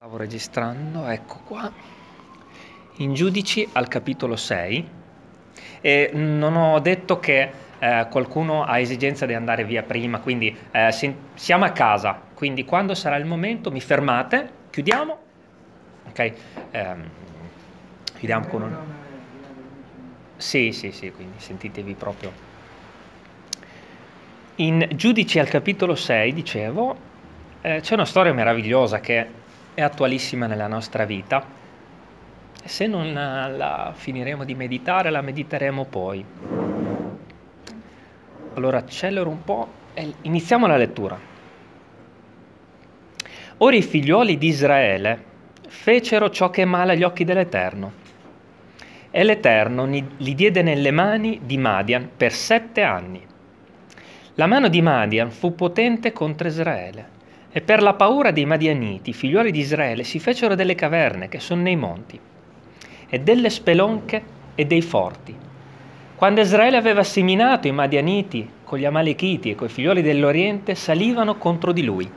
Stavo registrando, ecco qua, in Giudici al capitolo 6, e non ho detto che qualcuno ha esigenza di andare via prima, quindi siamo a casa, quindi quando sarà il momento mi fermate, chiudiamo, ok? Chiudiamo con un... Sì, quindi sentitevi proprio. In Giudici al capitolo 6, dicevo, c'è una storia meravigliosa che è attualissima nella nostra vita. Se non la finiremo di meditare, la mediteremo poi. Allora accelero un po' e iniziamo la lettura. Ora i figlioli di Israele fecero ciò che è male agli occhi dell'Eterno. E l'Eterno li diede nelle mani di Madian per 7 anni. La mano di Madian fu potente contro Israele. E per la paura dei Madianiti, figlioli di Israele, si fecero delle caverne che sono nei monti, e delle spelonche e dei forti. Quando Israele aveva seminato, i Madianiti con gli Amaleciti e coi figlioli dell'Oriente salivano contro di lui.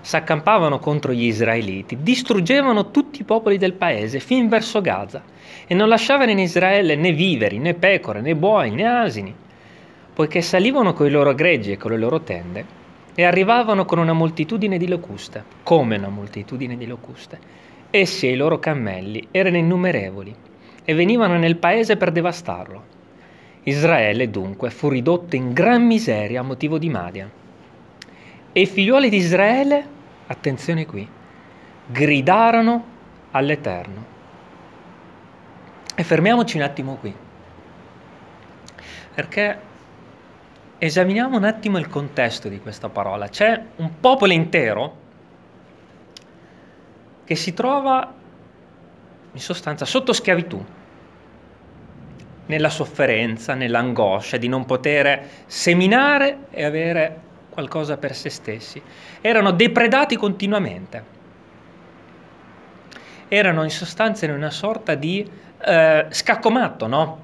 S'accampavano contro gli Israeliti, distruggevano tutti i popoli del paese fin verso Gaza, e non lasciavano in Israele né viveri, né pecore, né buoi, né asini, poiché salivano coi loro greggi e con le loro tende, e arrivavano con una moltitudine di locuste, Essi e i loro cammelli erano innumerevoli e venivano nel paese per devastarlo. Israele dunque fu ridotto in gran miseria a motivo di Madian. E i figlioli di Israele, attenzione qui, gridarono all'Eterno. E fermiamoci un attimo qui, perché esaminiamo un attimo il contesto di questa parola. C'è un popolo intero che si trova in sostanza sotto schiavitù, nella sofferenza, nell'angoscia di non poter seminare e avere qualcosa per se stessi. Erano depredati continuamente. Erano in sostanza in una sorta di scaccomatto, no?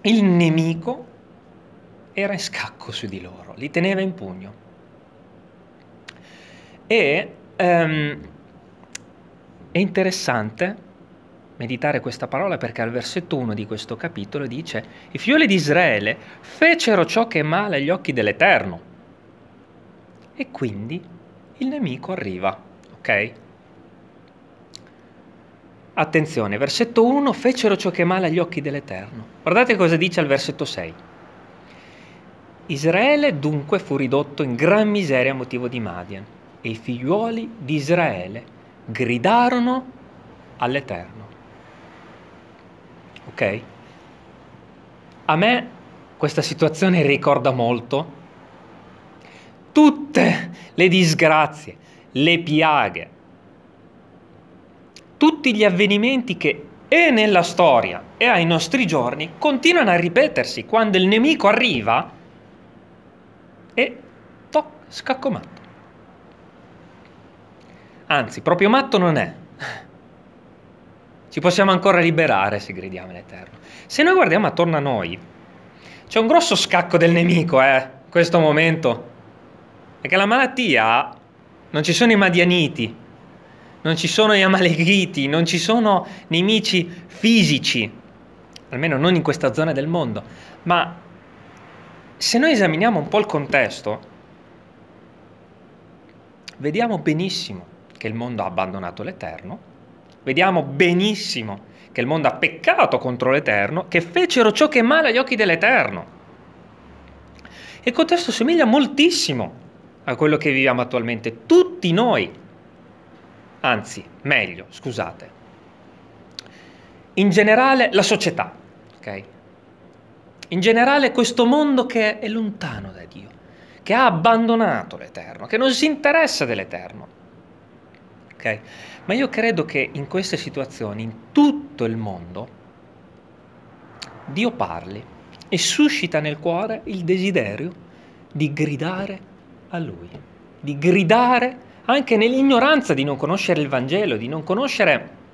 Il nemico era in scacco su di loro, li teneva in pugno. E è interessante meditare questa parola, perché al versetto 1 di questo capitolo dice: i figlioli di Israele fecero ciò che è male agli occhi dell'Eterno. E quindi il nemico arriva, ok? Attenzione, versetto 1, fecero ciò che è male agli occhi dell'Eterno. Guardate cosa dice al versetto 6. Israele dunque fu ridotto in gran miseria a motivo di Madian, e i figliuoli di Israele gridarono all'Eterno. Ok? A me questa situazione ricorda molto tutte le disgrazie, le piaghe, tutti gli avvenimenti che e nella storia e ai nostri giorni continuano a ripetersi quando il nemico arriva e toc, scacco matto. Anzi, proprio matto non è. Ci possiamo ancora liberare se gridiamo all'Eterno. Se noi guardiamo attorno a noi, c'è un grosso scacco del nemico, in questo momento. Perché la malattia, non ci sono i Madianiti, non ci sono gli Amalechiti, non ci sono nemici fisici, almeno non in questa zona del mondo, ma se noi esaminiamo un po' il contesto, vediamo benissimo che il mondo ha abbandonato l'Eterno, vediamo benissimo che il mondo ha peccato contro l'Eterno, che fecero ciò che è male agli occhi dell'Eterno. E il contesto somiglia moltissimo a quello che viviamo attualmente, tutti noi, anzi, meglio, scusate, in generale la società, ok? In generale questo mondo che è lontano da Dio, che ha abbandonato l'Eterno, che non si interessa dell'Eterno. Okay? Ma io credo che in queste situazioni, in tutto il mondo, Dio parli e suscita nel cuore il desiderio di gridare a Lui, di gridare anche nell'ignoranza di non conoscere il Vangelo, di non conoscere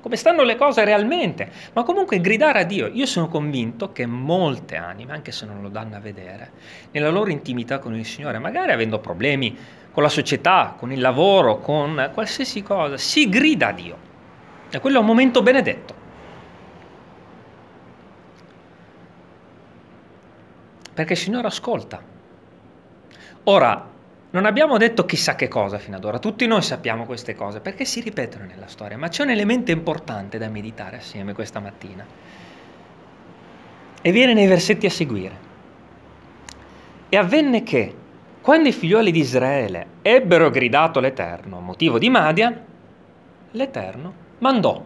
come stanno le cose realmente, ma comunque gridare a Dio. Io sono convinto che molte anime, anche se non lo danno a vedere, nella loro intimità con il Signore, magari avendo problemi con la società, con il lavoro, con qualsiasi cosa, si grida a Dio. E quello è un momento benedetto. Perché il Signore ascolta. Ora, non abbiamo detto chissà che cosa fino ad ora, tutti noi sappiamo queste cose, perché si ripetono nella storia, ma c'è un elemento importante da meditare assieme questa mattina. E viene nei versetti a seguire. E avvenne che, quando i figlioli di Israele ebbero gridato all'Eterno a motivo di Madian, l'Eterno mandò.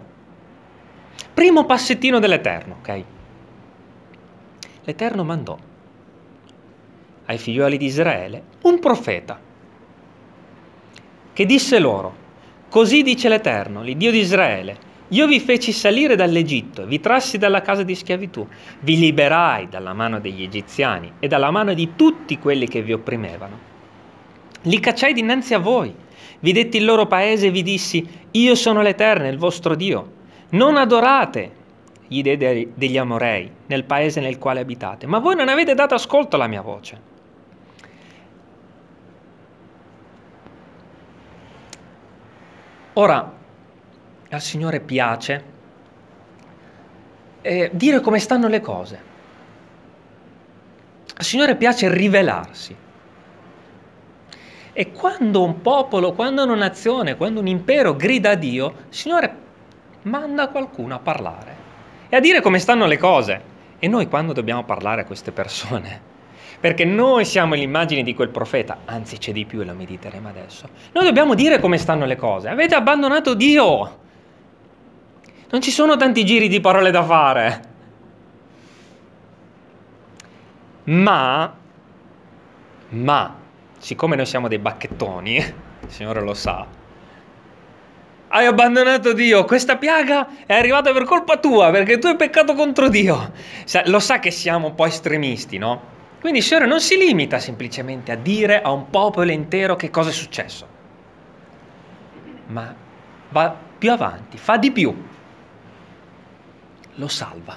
Primo passettino dell'Eterno, ok? L'Eterno mandò ai figlioli di Israele un profeta che disse loro: così dice l'Eterno, l'Iddio di Israele, io vi feci salire dall'Egitto, vi trassi dalla casa di schiavitù, vi liberai dalla mano degli egiziani e dalla mano di tutti quelli che vi opprimevano, li cacciai dinanzi a voi, vi detti il loro paese e vi dissi: io sono l'Eterno, il vostro Dio, non adorate gli dei degli Amorei nel paese nel quale abitate, ma voi non avete dato ascolto alla mia voce. Ora, al Signore piace dire come stanno le cose. Al Signore piace rivelarsi. E quando un popolo, quando una nazione, quando un impero grida a Dio, il Signore manda qualcuno a parlare e a dire come stanno le cose. E noi quando dobbiamo parlare a queste persone? Perché noi siamo l'immagine di quel profeta, anzi c'è di più e lo mediteremo adesso. Noi dobbiamo dire come stanno le cose. Avete abbandonato Dio. Non ci sono tanti giri di parole da fare. Ma, siccome noi siamo dei bacchettoni, il Signore lo sa, hai abbandonato Dio, questa piaga è arrivata per colpa tua, perché tu hai peccato contro Dio. Lo sa che siamo un po' estremisti, no? Quindi il Signore non si limita semplicemente a dire a un popolo intero che cosa è successo, ma va più avanti, fa di più, lo salva.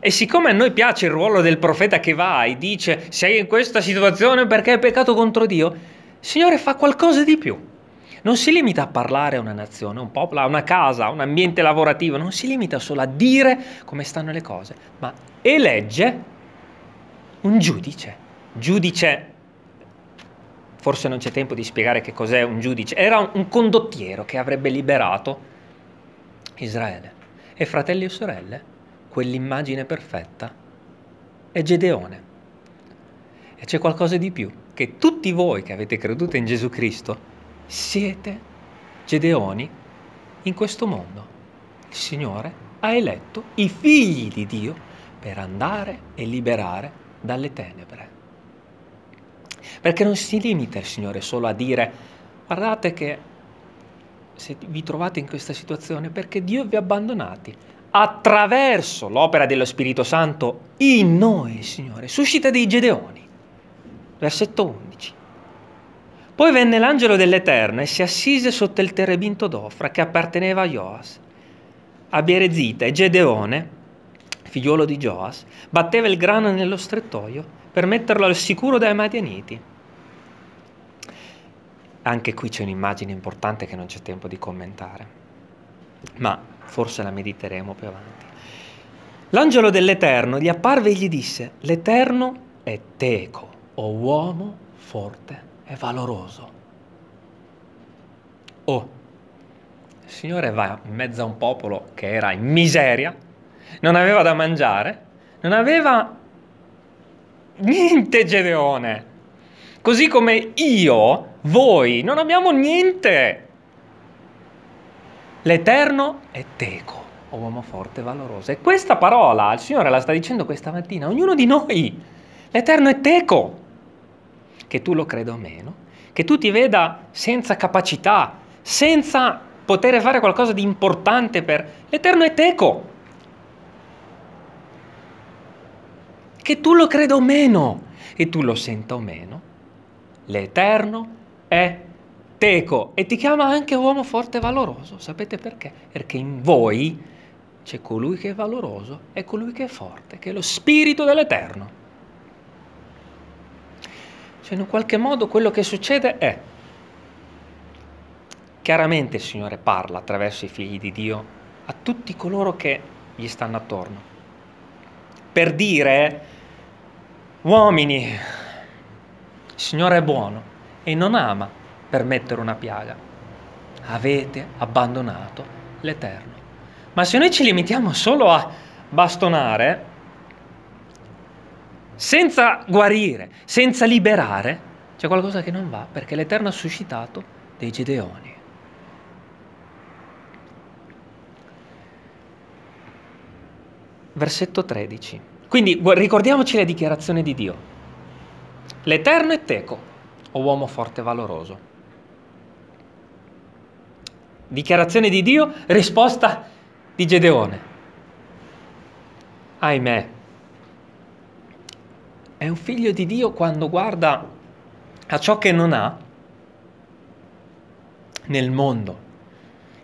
E siccome a noi piace il ruolo del profeta che va e dice: sei in questa situazione perché hai peccato contro Dio, il Signore fa qualcosa di più. Non si limita a parlare a una nazione, a un popolo, a una casa, a un ambiente lavorativo, non si limita solo a dire come stanno le cose, ma elegge un giudice. Giudice, forse non c'è tempo di spiegare che cos'è un giudice, era un condottiero che avrebbe liberato Israele. E fratelli e sorelle, quell'immagine perfetta è Gedeone. E c'è qualcosa di più, che tutti voi che avete creduto in Gesù Cristo siete Gedeoni in questo mondo. Il Signore ha eletto i figli di Dio per andare e liberare dalle tenebre. Perché non si limita il Signore solo a dire: guardate che se vi trovate in questa situazione perché Dio vi ha abbandonati. Attraverso l'opera dello Spirito Santo in noi il Signore suscita dei Gedeoni. Versetto 11. Poi venne l'angelo dell'Eterno e si assise sotto il terebinto d'Ofra che apparteneva a Joas, a Berezita, e Gedeone, figliolo di Joas, batteva il grano nello strettoio per metterlo al sicuro dai Madianiti. Anche qui c'è un'immagine importante che non c'è tempo di commentare, ma forse la mediteremo più avanti. L'angelo dell'Eterno gli apparve e gli disse: l'Eterno è teco, o uomo forte è valoroso. Il Signore va in mezzo a un popolo che era in miseria, non aveva da mangiare, non aveva niente. Gedeone, così come io, voi, non abbiamo niente. L'Eterno è teco, uomo forte e valoroso. E questa parola il Signore la sta dicendo questa mattina, ognuno di noi. L'Eterno è teco. Che tu lo creda o meno, che tu ti veda senza capacità, senza poter fare qualcosa di importante per... L'Eterno è teco. Che tu lo creda o meno, e tu lo senta o meno, l'Eterno è teco. E ti chiama anche uomo forte e valoroso. Sapete perché? Perché in voi c'è colui che è valoroso e colui che è forte, che è lo Spirito dell'Eterno. Cioè, in un qualche modo quello che succede è, chiaramente il Signore parla attraverso i figli di Dio a tutti coloro che gli stanno attorno, per dire: uomini, il Signore è buono e non ama permettere una piaga, avete abbandonato l'Eterno. Ma se noi ci limitiamo solo a bastonare, senza guarire, senza liberare, c'è qualcosa che non va, perché l'Eterno ha suscitato dei Gedeoni. Versetto 13. Quindi ricordiamoci la dichiarazione di Dio. L'Eterno è teco, o uomo forte e valoroso. Dichiarazione di Dio, risposta di Gedeone. Ahimè, è un figlio di Dio quando guarda a ciò che non ha nel mondo,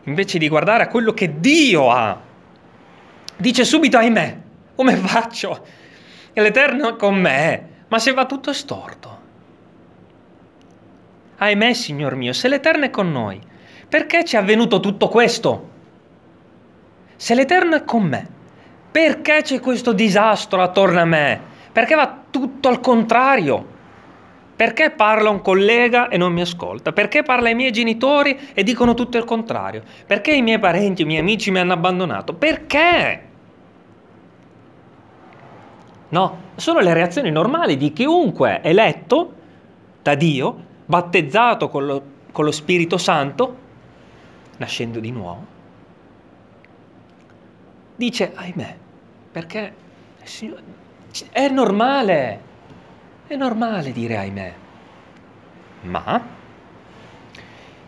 invece di guardare a quello che Dio ha, dice subito: ahimè, come faccio? L'Eterno è con me, ma se va tutto storto. Ahimè, Signor mio, se l'Eterno è con noi, perché ci è avvenuto tutto questo? Se l'Eterno è con me, perché c'è questo disastro attorno a me? Perché va tutto al contrario? Perché parla un collega e non mi ascolta? Perché parla ai miei genitori e dicono tutto il contrario? Perché i miei parenti, i miei amici mi hanno abbandonato? Perché? No, sono le reazioni normali di chiunque eletto da Dio, battezzato con lo Spirito Santo, nascendo di nuovo. Dice: ahimè, perché è normale dire ahimè. Ma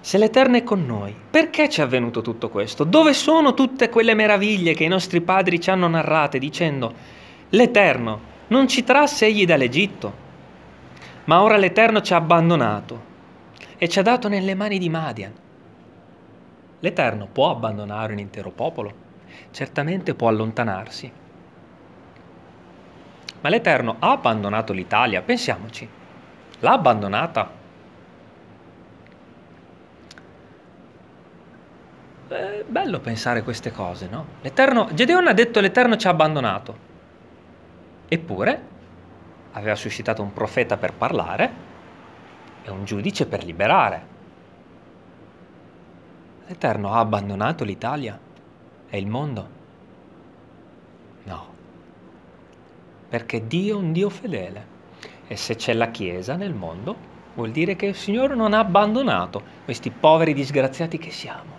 se l'Eterno è con noi, perché ci è avvenuto tutto questo? Dove sono tutte quelle meraviglie che i nostri padri ci hanno narrate dicendo: l'Eterno non ci trasse egli dall'Egitto, ma ora l'Eterno ci ha abbandonato e ci ha dato nelle mani di Madian. L'Eterno può abbandonare un intero popolo? Certamente può allontanarsi. Ma l'Eterno ha abbandonato l'Italia, pensiamoci, l'ha abbandonata. È bello pensare queste cose, no? Gedeone ha detto: l'Eterno ci ha abbandonato. Eppure aveva suscitato un profeta per parlare e un giudice per liberare. L'Eterno ha abbandonato l'Italia e il mondo? No, perché Dio è un Dio fedele, e se c'è la Chiesa nel mondo vuol dire che il Signore non ha abbandonato questi poveri disgraziati che siamo.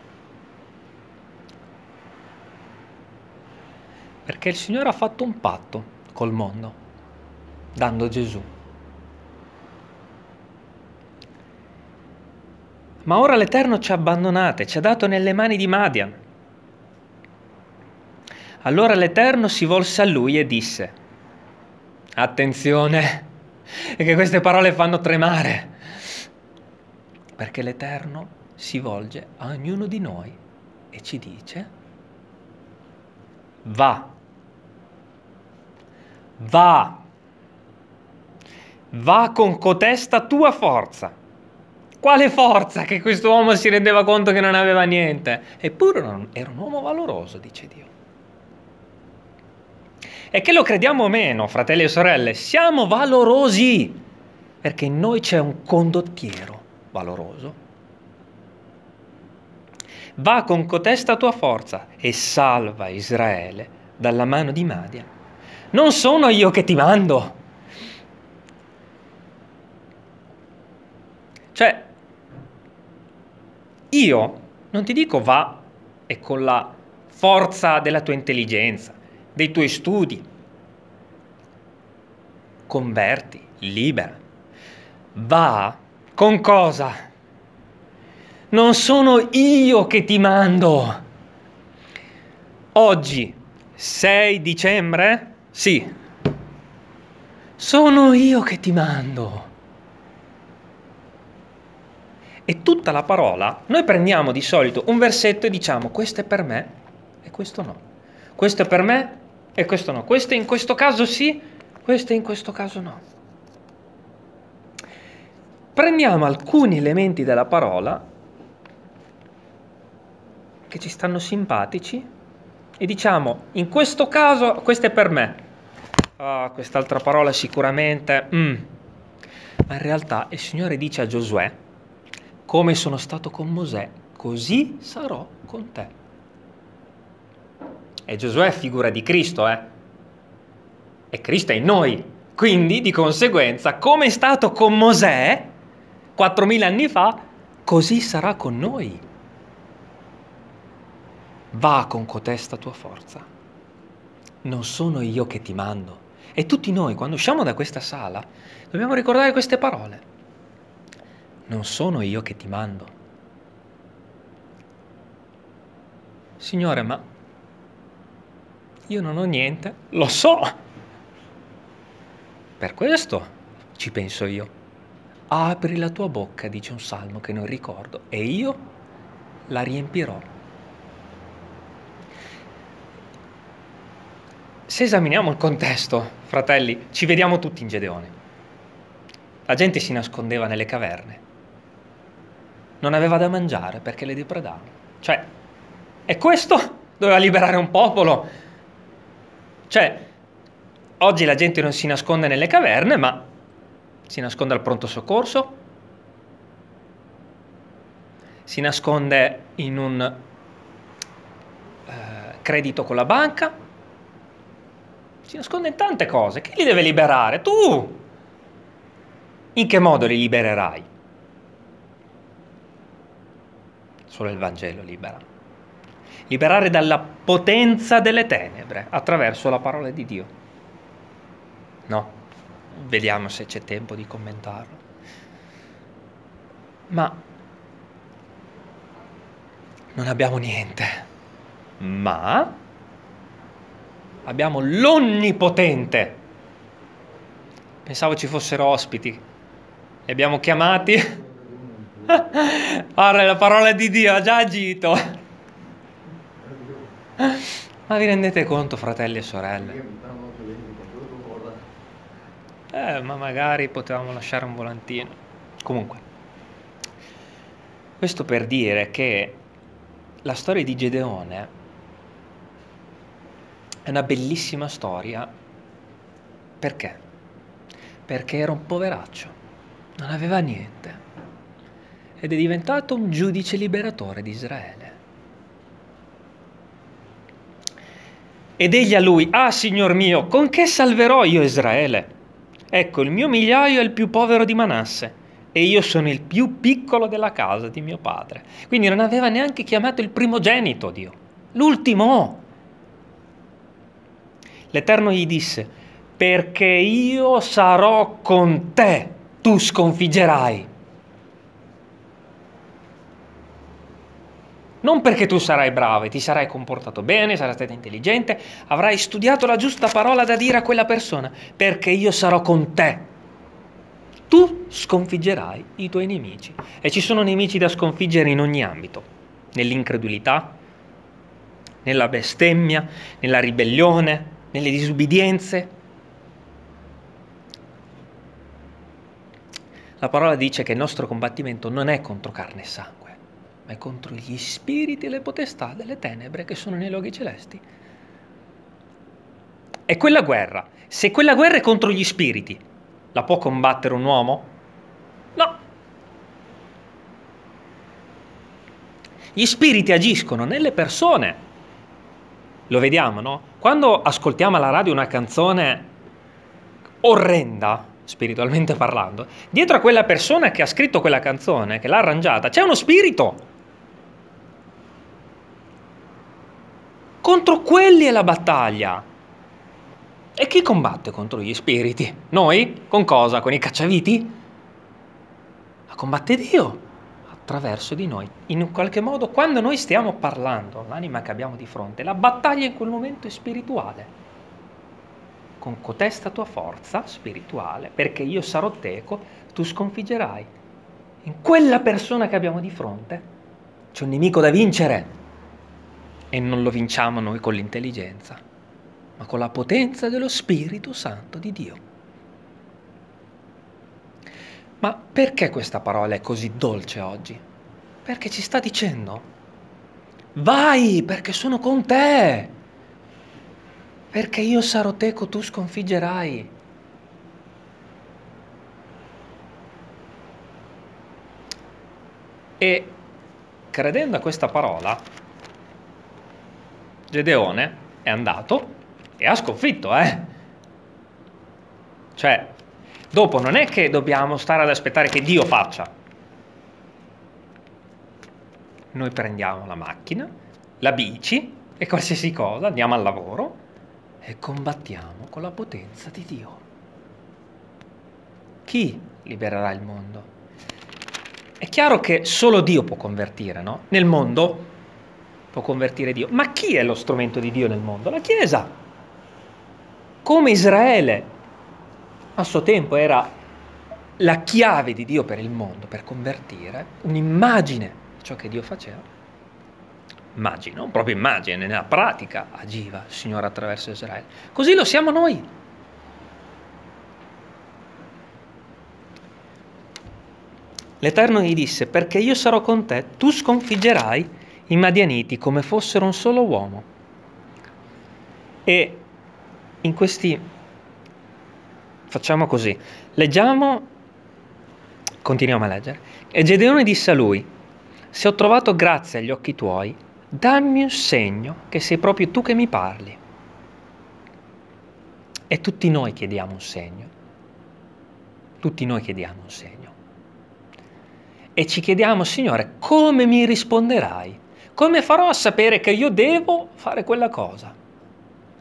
Perché il Signore ha fatto un patto col mondo, dando Gesù. Ma ora l'Eterno ci ha abbandonate, ci ha dato nelle mani di Madian. Allora l'Eterno si volse a lui e disse: attenzione, che queste parole fanno tremare, perché l'Eterno si volge a ognuno di noi e ci dice: va con cotesta tua forza. Quale forza? Che questo uomo si rendeva conto che non aveva niente, eppure era un uomo valoroso, dice Dio. E che lo crediamo o meno, fratelli e sorelle, siamo valorosi perché in noi c'è un condottiero valoroso. Va con cotesta tua forza e salva Israele dalla mano di Madian. Non sono io che ti mando. Cioè, io non ti dico va e con la forza della tua intelligenza, dei tuoi studi, converti, libera. Va con cosa? Non sono io che ti mando. Oggi, 6 dicembre... Sì, sono io che ti mando. E tutta la parola, noi prendiamo di solito un versetto e diciamo: questo è per me e questo no, questo è per me e questo no, questo in questo caso sì, questo in questo caso no. prendiamo alcuni elementi della parola che ci stanno simpatici e diciamo, in questo caso, questo è per me. Quest'altra parola sicuramente... Ma in realtà il Signore dice a Giosuè, come sono stato con Mosè, così sarò con te. E Giosuè è figura di Cristo, e Cristo è in noi. Quindi, di conseguenza, come è stato con Mosè 4.000 anni fa, così sarà con noi. Va con cotesta tua forza. Non sono io che ti mando. E tutti noi, quando usciamo da questa sala, dobbiamo ricordare queste parole. Non sono io che ti mando. Signore, ma io non ho niente, lo so. Per questo ci penso io. Apri la tua bocca, dice un salmo che non ricordo, e io la riempirò. Se esaminiamo il contesto, fratelli, ci vediamo tutti in Gedeone. La gente si nascondeva nelle caverne. Non aveva da mangiare perché le depredavano. Cioè, e questo doveva liberare un popolo. Cioè... Oggi la gente non si nasconde nelle caverne, ma si nasconde al pronto soccorso, si nasconde in un credito con la banca, si nasconde in tante cose. Chi li deve liberare? Tu! In che modo li libererai? Solo il Vangelo libera. Liberare dalla potenza delle tenebre attraverso la parola di Dio. No, vediamo se c'è tempo di commentarlo. Ma non abbiamo niente, ma abbiamo l'Onnipotente. Pensavo ci fossero ospiti, li abbiamo chiamati. Guarda, la parola di Dio ha già agito. Ma vi rendete conto, fratelli e sorelle? Ma magari potevamo lasciare un volantino. Comunque, questo per dire che la storia di Gedeone è una bellissima storia. Perché? Perché era un poveraccio, non aveva niente, ed è diventato un giudice liberatore di Israele. Ed egli a lui: ah, Signor mio, con che salverò io Israele? Ecco, il mio migliaio è il più povero di Manasse e io sono il più piccolo della casa di mio padre. Quindi non aveva neanche chiamato il primogenito Dio, l'ultimo. L'Eterno gli disse: perché io sarò con te, tu sconfiggerai. Non perché tu sarai bravo e ti sarai comportato bene, sarai stato intelligente, avrai studiato la giusta parola da dire a quella persona, perché io sarò con te. Tu sconfiggerai i tuoi nemici. E ci sono nemici da sconfiggere in ogni ambito, nell'incredulità, nella bestemmia, nella ribellione, nelle disubbidienze. La parola dice che il nostro combattimento non è contro carne e sangue, ma è contro gli spiriti e le potestà delle tenebre che sono nei luoghi celesti. E quella guerra, se quella guerra è contro gli spiriti, la può combattere un uomo? No. Gli spiriti agiscono nelle persone. Lo vediamo, no? Quando ascoltiamo alla radio una canzone orrenda, spiritualmente parlando, dietro a quella persona che ha scritto quella canzone, che l'ha arrangiata, c'è uno spirito. Contro quelli è la battaglia. E chi combatte contro gli spiriti? Noi? Con cosa? Con i cacciaviti? Ma combatte Dio attraverso di noi. In un qualche modo, quando noi stiamo parlando, l'anima che abbiamo di fronte, la battaglia in quel momento è spirituale. Con cotesta tua forza spirituale, perché io sarò teco, tu sconfiggerai. In quella persona che abbiamo di fronte c'è un nemico da vincere. E non lo vinciamo noi con l'intelligenza, ma con la potenza dello Spirito Santo di Dio. Ma perché questa parola è così dolce oggi? Perché ci sta dicendo: vai, perché sono con te, perché io sarò teco, tu sconfiggerai. E credendo a questa parola, Gedeone è andato e ha sconfitto, Cioè, dopo non è che dobbiamo stare ad aspettare che Dio faccia. Noi prendiamo la macchina, la bici e qualsiasi cosa, andiamo al lavoro e combattiamo con la potenza di Dio. Chi libererà il mondo? È chiaro che solo Dio può convertire, no? Nel mondo può convertire Dio. Ma chi è lo strumento di Dio nel mondo? La Chiesa. Come Israele a suo tempo era la chiave di Dio per il mondo, per convertire, un'immagine di ciò che Dio faceva. Immagine, non proprio immagine, nella pratica agiva il Signore attraverso Israele. Così lo siamo noi. L'Eterno gli disse: perché io sarò con te, tu sconfiggerai i Madianiti come fossero un solo uomo. E in questi, facciamo così, leggiamo, continuiamo a leggere. E Gedeone disse a lui: se ho trovato grazia agli occhi tuoi, dammi un segno che sei proprio tu che mi parli. E tutti noi chiediamo un segno. Tutti noi chiediamo un segno. E ci chiediamo: Signore, come mi risponderai? Come farò a sapere che io devo fare quella cosa?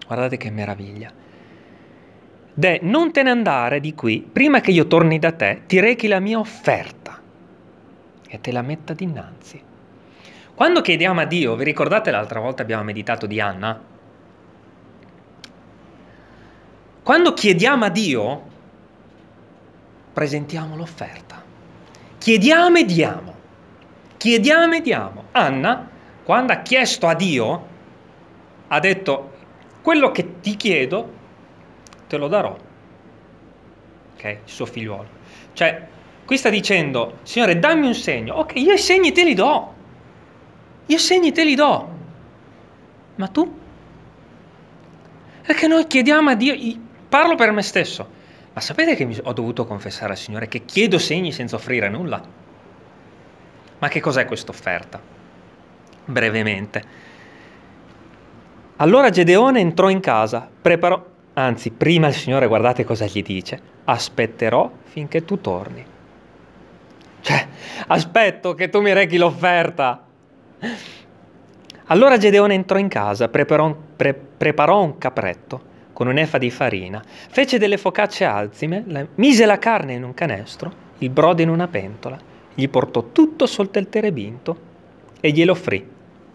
Guardate che meraviglia. Non te ne andare di qui, prima che io torni da te, ti rechi la mia offerta e te la metta dinanzi. Quando chiediamo a Dio, vi ricordate l'altra volta abbiamo meditato di Anna? Quando chiediamo a Dio, presentiamo l'offerta. Chiediamo e diamo, chiediamo e diamo. Anna, quando ha chiesto a Dio, ha detto: quello che ti chiedo te lo darò. Ok, il suo figliuolo. Cioè, qui sta dicendo: Signore, dammi un segno. Ok, io i segni te li do. Io i segni te li do. Ma tu? Perché noi chiediamo a Dio, parlo per me stesso. Ma sapete che ho dovuto confessare al Signore che chiedo segni senza offrire nulla? Ma che cos'è questa offerta? Brevemente. Allora Gedeone entrò in casa, preparò, anzi prima il Signore, guardate cosa gli dice: aspetterò finché tu torni. Cioè, aspetto che tu mi rechi l'offerta. Allora Gedeone entrò in casa, preparò un capretto con un'efa di farina, fece delle focacce alzime, mise la carne in un canestro, il brodo in una pentola, gli portò tutto sotto il terebinto e glielo offrì.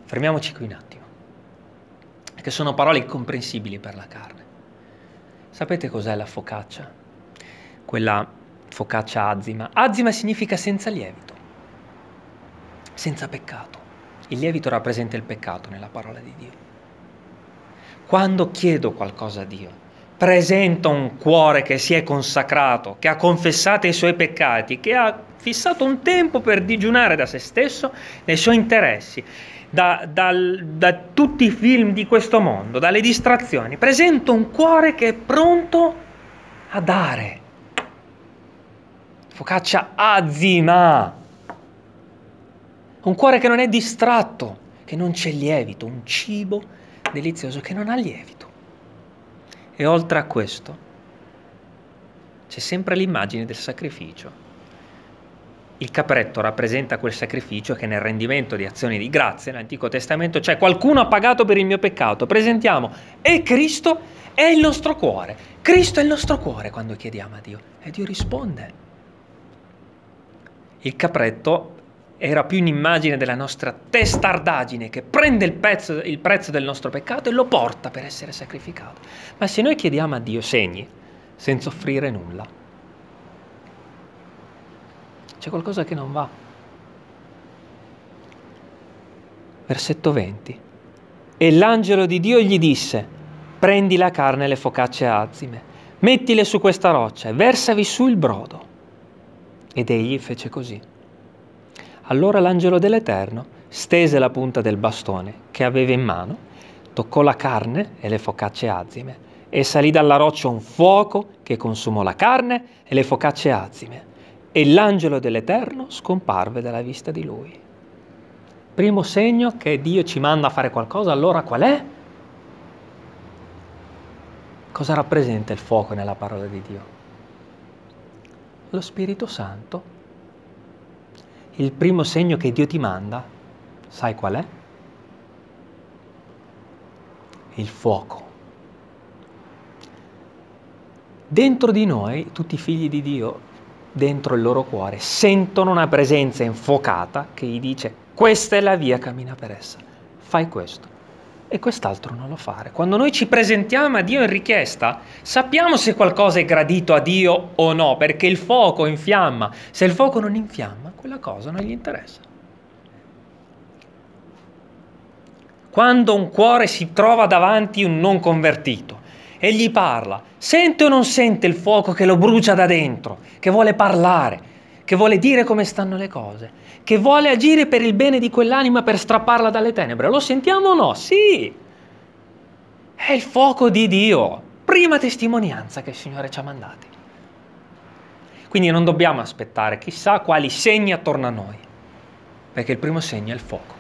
Fermiamoci qui un attimo, che sono parole incomprensibili per la carne. Sapete cos'è la focaccia? Quella focaccia azima. Azima significa senza lievito, senza peccato. Il lievito rappresenta il peccato nella parola di Dio. Quando chiedo qualcosa a Dio, presento un cuore che si è consacrato, che ha confessato i suoi peccati, che ha fissato un tempo per digiunare da se stesso, dai suoi interessi, da tutti i film di questo mondo, dalle distrazioni. Presento un cuore che è pronto a dare. Focaccia azima. Un cuore che non è distratto, che non c'è lievito, un cibo delizioso che non ha lievito. E oltre a questo c'è sempre l'immagine del sacrificio. Il capretto rappresenta quel sacrificio che nel rendimento di azioni di grazia nell'Antico Testamento c'è: qualcuno ha pagato per il mio peccato, presentiamo, e Cristo è il nostro cuore. Cristo è il nostro cuore quando chiediamo a Dio, e Dio risponde. Il capretto era più un'immagine della nostra testardaggine, che prende il prezzo del nostro peccato e lo porta per essere sacrificato. Ma se noi chiediamo a Dio segni senza offrire nulla, c'è qualcosa che non va. Versetto 20. E l'angelo di Dio gli disse: prendi la carne e le focacce azime, mettile su questa roccia e versavi su il brodo. Ed egli fece così. Allora l'angelo dell'Eterno stese la punta del bastone che aveva in mano, toccò la carne e le focacce azime, e salì dalla roccia un fuoco che consumò la carne e le focacce azime, e l'angelo dell'Eterno scomparve dalla vista di lui. Primo segno che Dio ci manda a fare qualcosa, allora qual è? Cosa rappresenta il fuoco nella parola di Dio? Lo Spirito Santo. Il primo segno che Dio ti manda, sai qual è? Il fuoco. Dentro di noi, tutti i figli di Dio, dentro il loro cuore, sentono una presenza infuocata che gli dice: questa è la via, cammina per essa, fai questo e quest'altro non lo fare. Quando noi ci presentiamo a Dio in richiesta, sappiamo se qualcosa è gradito a Dio o no, perché il fuoco infiamma. Se il fuoco non infiamma, quella cosa non gli interessa. Quando un cuore si trova davanti un non convertito e gli parla, sente o non sente il fuoco che lo brucia da dentro, che vuole parlare, che vuole dire come stanno le cose, che vuole agire per il bene di quell'anima, per strapparla dalle tenebre? Lo sentiamo o no? Sì! È il fuoco di Dio, prima testimonianza che il Signore ci ha mandati. Quindi non dobbiamo aspettare chissà quali segni attorno a noi, perché il primo segno è il fuoco.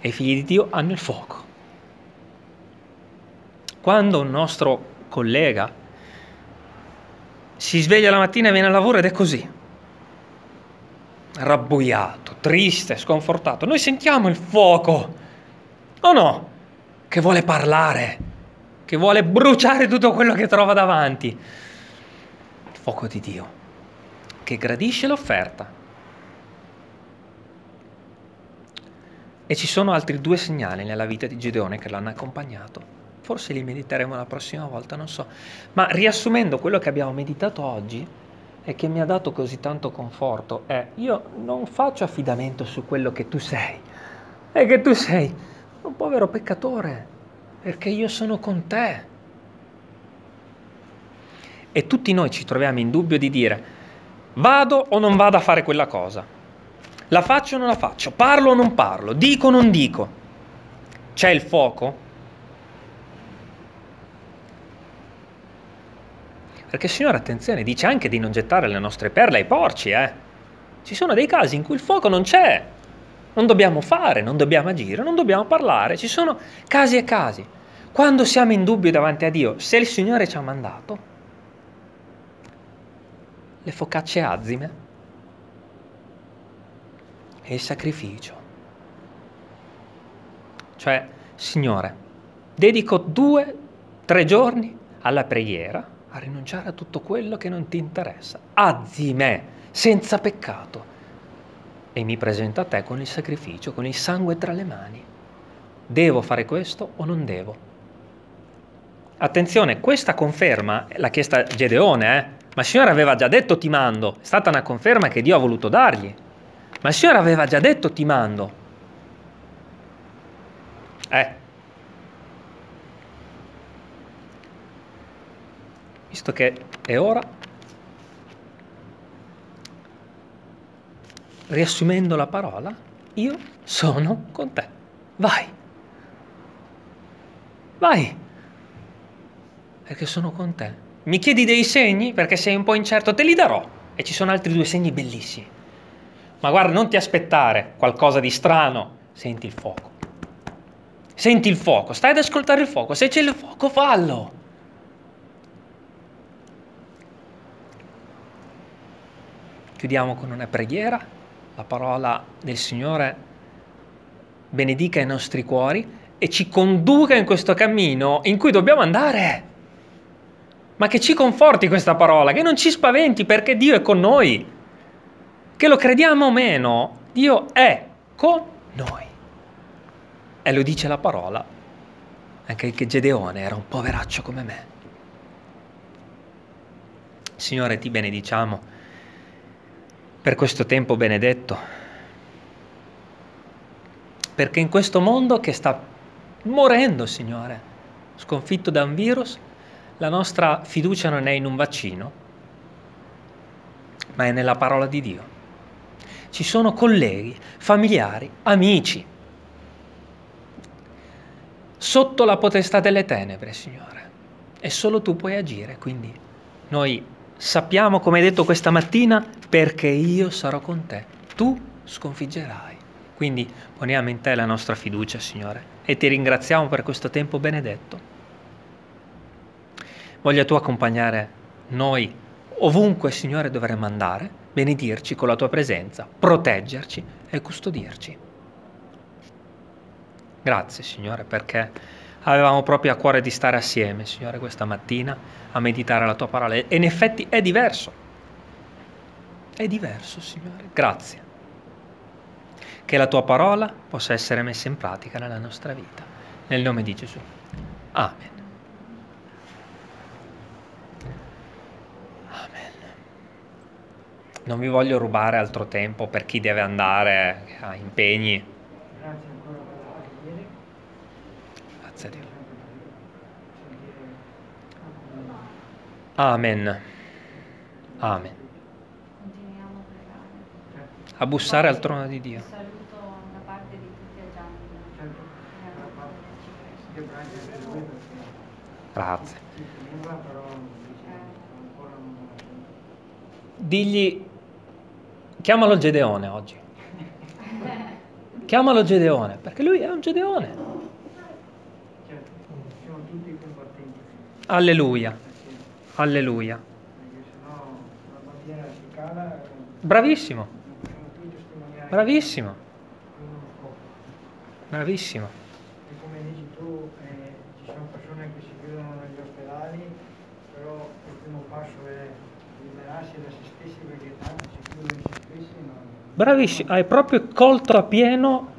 E i figli di Dio hanno il fuoco. Quando un nostro collega si sveglia la mattina e viene al lavoro ed è così, arrabbiato, triste, sconfortato, noi sentiamo il fuoco, o no? Che vuole parlare, che vuole bruciare tutto quello che trova davanti. Il fuoco di Dio, che gradisce l'offerta. E ci sono altri due segnali nella vita di Gedeone che l'hanno accompagnato. Forse li mediteremo la prossima volta, non so. Ma riassumendo quello che abbiamo meditato oggi e che mi ha dato così tanto conforto è: io non faccio affidamento su quello che tu sei. È che tu sei un povero peccatore, perché io sono con te. E tutti noi ci troviamo in dubbio di dire: vado o non vado a fare quella cosa? La faccio o non la faccio? Parlo o non parlo? Dico o non dico? C'è il fuoco? Perché il Signore, attenzione, dice anche di non gettare le nostre perle ai porci, Ci sono dei casi in cui il fuoco non c'è. Non dobbiamo fare, non dobbiamo agire, non dobbiamo parlare. Ci sono casi e casi. Quando siamo in dubbio davanti a Dio, se il Signore ci ha mandato, le focacce azime e il sacrificio. Cioè, Signore, dedico 2-3 giorni alla preghiera, a rinunciare a tutto quello che non ti interessa, azime, senza peccato, e mi presento a te con il sacrificio, con il sangue tra le mani. Devo fare questo o non devo? Attenzione, questa conferma l'ha chiesta Gedeone, ma il Signore aveva già detto ti mando. È stata una conferma che Dio ha voluto dargli, ma il Signore aveva già detto ti mando. Visto che è ora, riassumendo la parola, io sono con te. Vai, perché sono con te. Mi chiedi dei segni perché sei un po' incerto, te li darò. E ci sono altri due segni bellissimi. Ma guarda, non ti aspettare qualcosa di strano. Senti il fuoco, stai ad ascoltare il fuoco. Se c'è il fuoco, fallo. Chiudiamo con una preghiera. La parola del Signore benedica i nostri cuori e ci conduca in questo cammino in cui dobbiamo andare. Ma che ci conforti questa parola, che non ci spaventi, perché Dio è con noi. Che lo crediamo o meno, Dio è con noi. E lo dice la parola, anche che Gedeone era un poveraccio come me. Signore, ti benediciamo per questo tempo benedetto, perché in questo mondo che sta morendo, Signore, sconfitto da un virus, la nostra fiducia non è in un vaccino, ma è nella parola di Dio. Ci sono colleghi, familiari, amici, sotto la potestà delle tenebre, Signore, e solo Tu puoi agire. Quindi noi sappiamo, come hai detto questa mattina, perché io sarò con te, tu sconfiggerai. Quindi poniamo in te la nostra fiducia, Signore, e ti ringraziamo per questo tempo benedetto. Voglia Tu accompagnare noi ovunque, Signore, dovremmo andare, benedirci con la Tua presenza, proteggerci e custodirci. Grazie, Signore, perché avevamo proprio a cuore di stare assieme, Signore, questa mattina a meditare la Tua parola. E in effetti è diverso, Signore. Grazie. Che la Tua parola possa essere messa in pratica nella nostra vita. Nel nome di Gesù. Amen. Amen. Non vi voglio rubare altro tempo per chi deve andare a impegni. Grazie ancora per ieri. Grazie a Dio. Amen. Amen. Continuiamo a bussare al trono di Dio. Grazie. Digli, chiamalo Gedeone oggi. Chiamalo Gedeone, perché lui è un Gedeone. Alleluia. Alleluia. Bravissimo. Bravissimo. Bravissimo. Bravissimo, hai proprio colto a pieno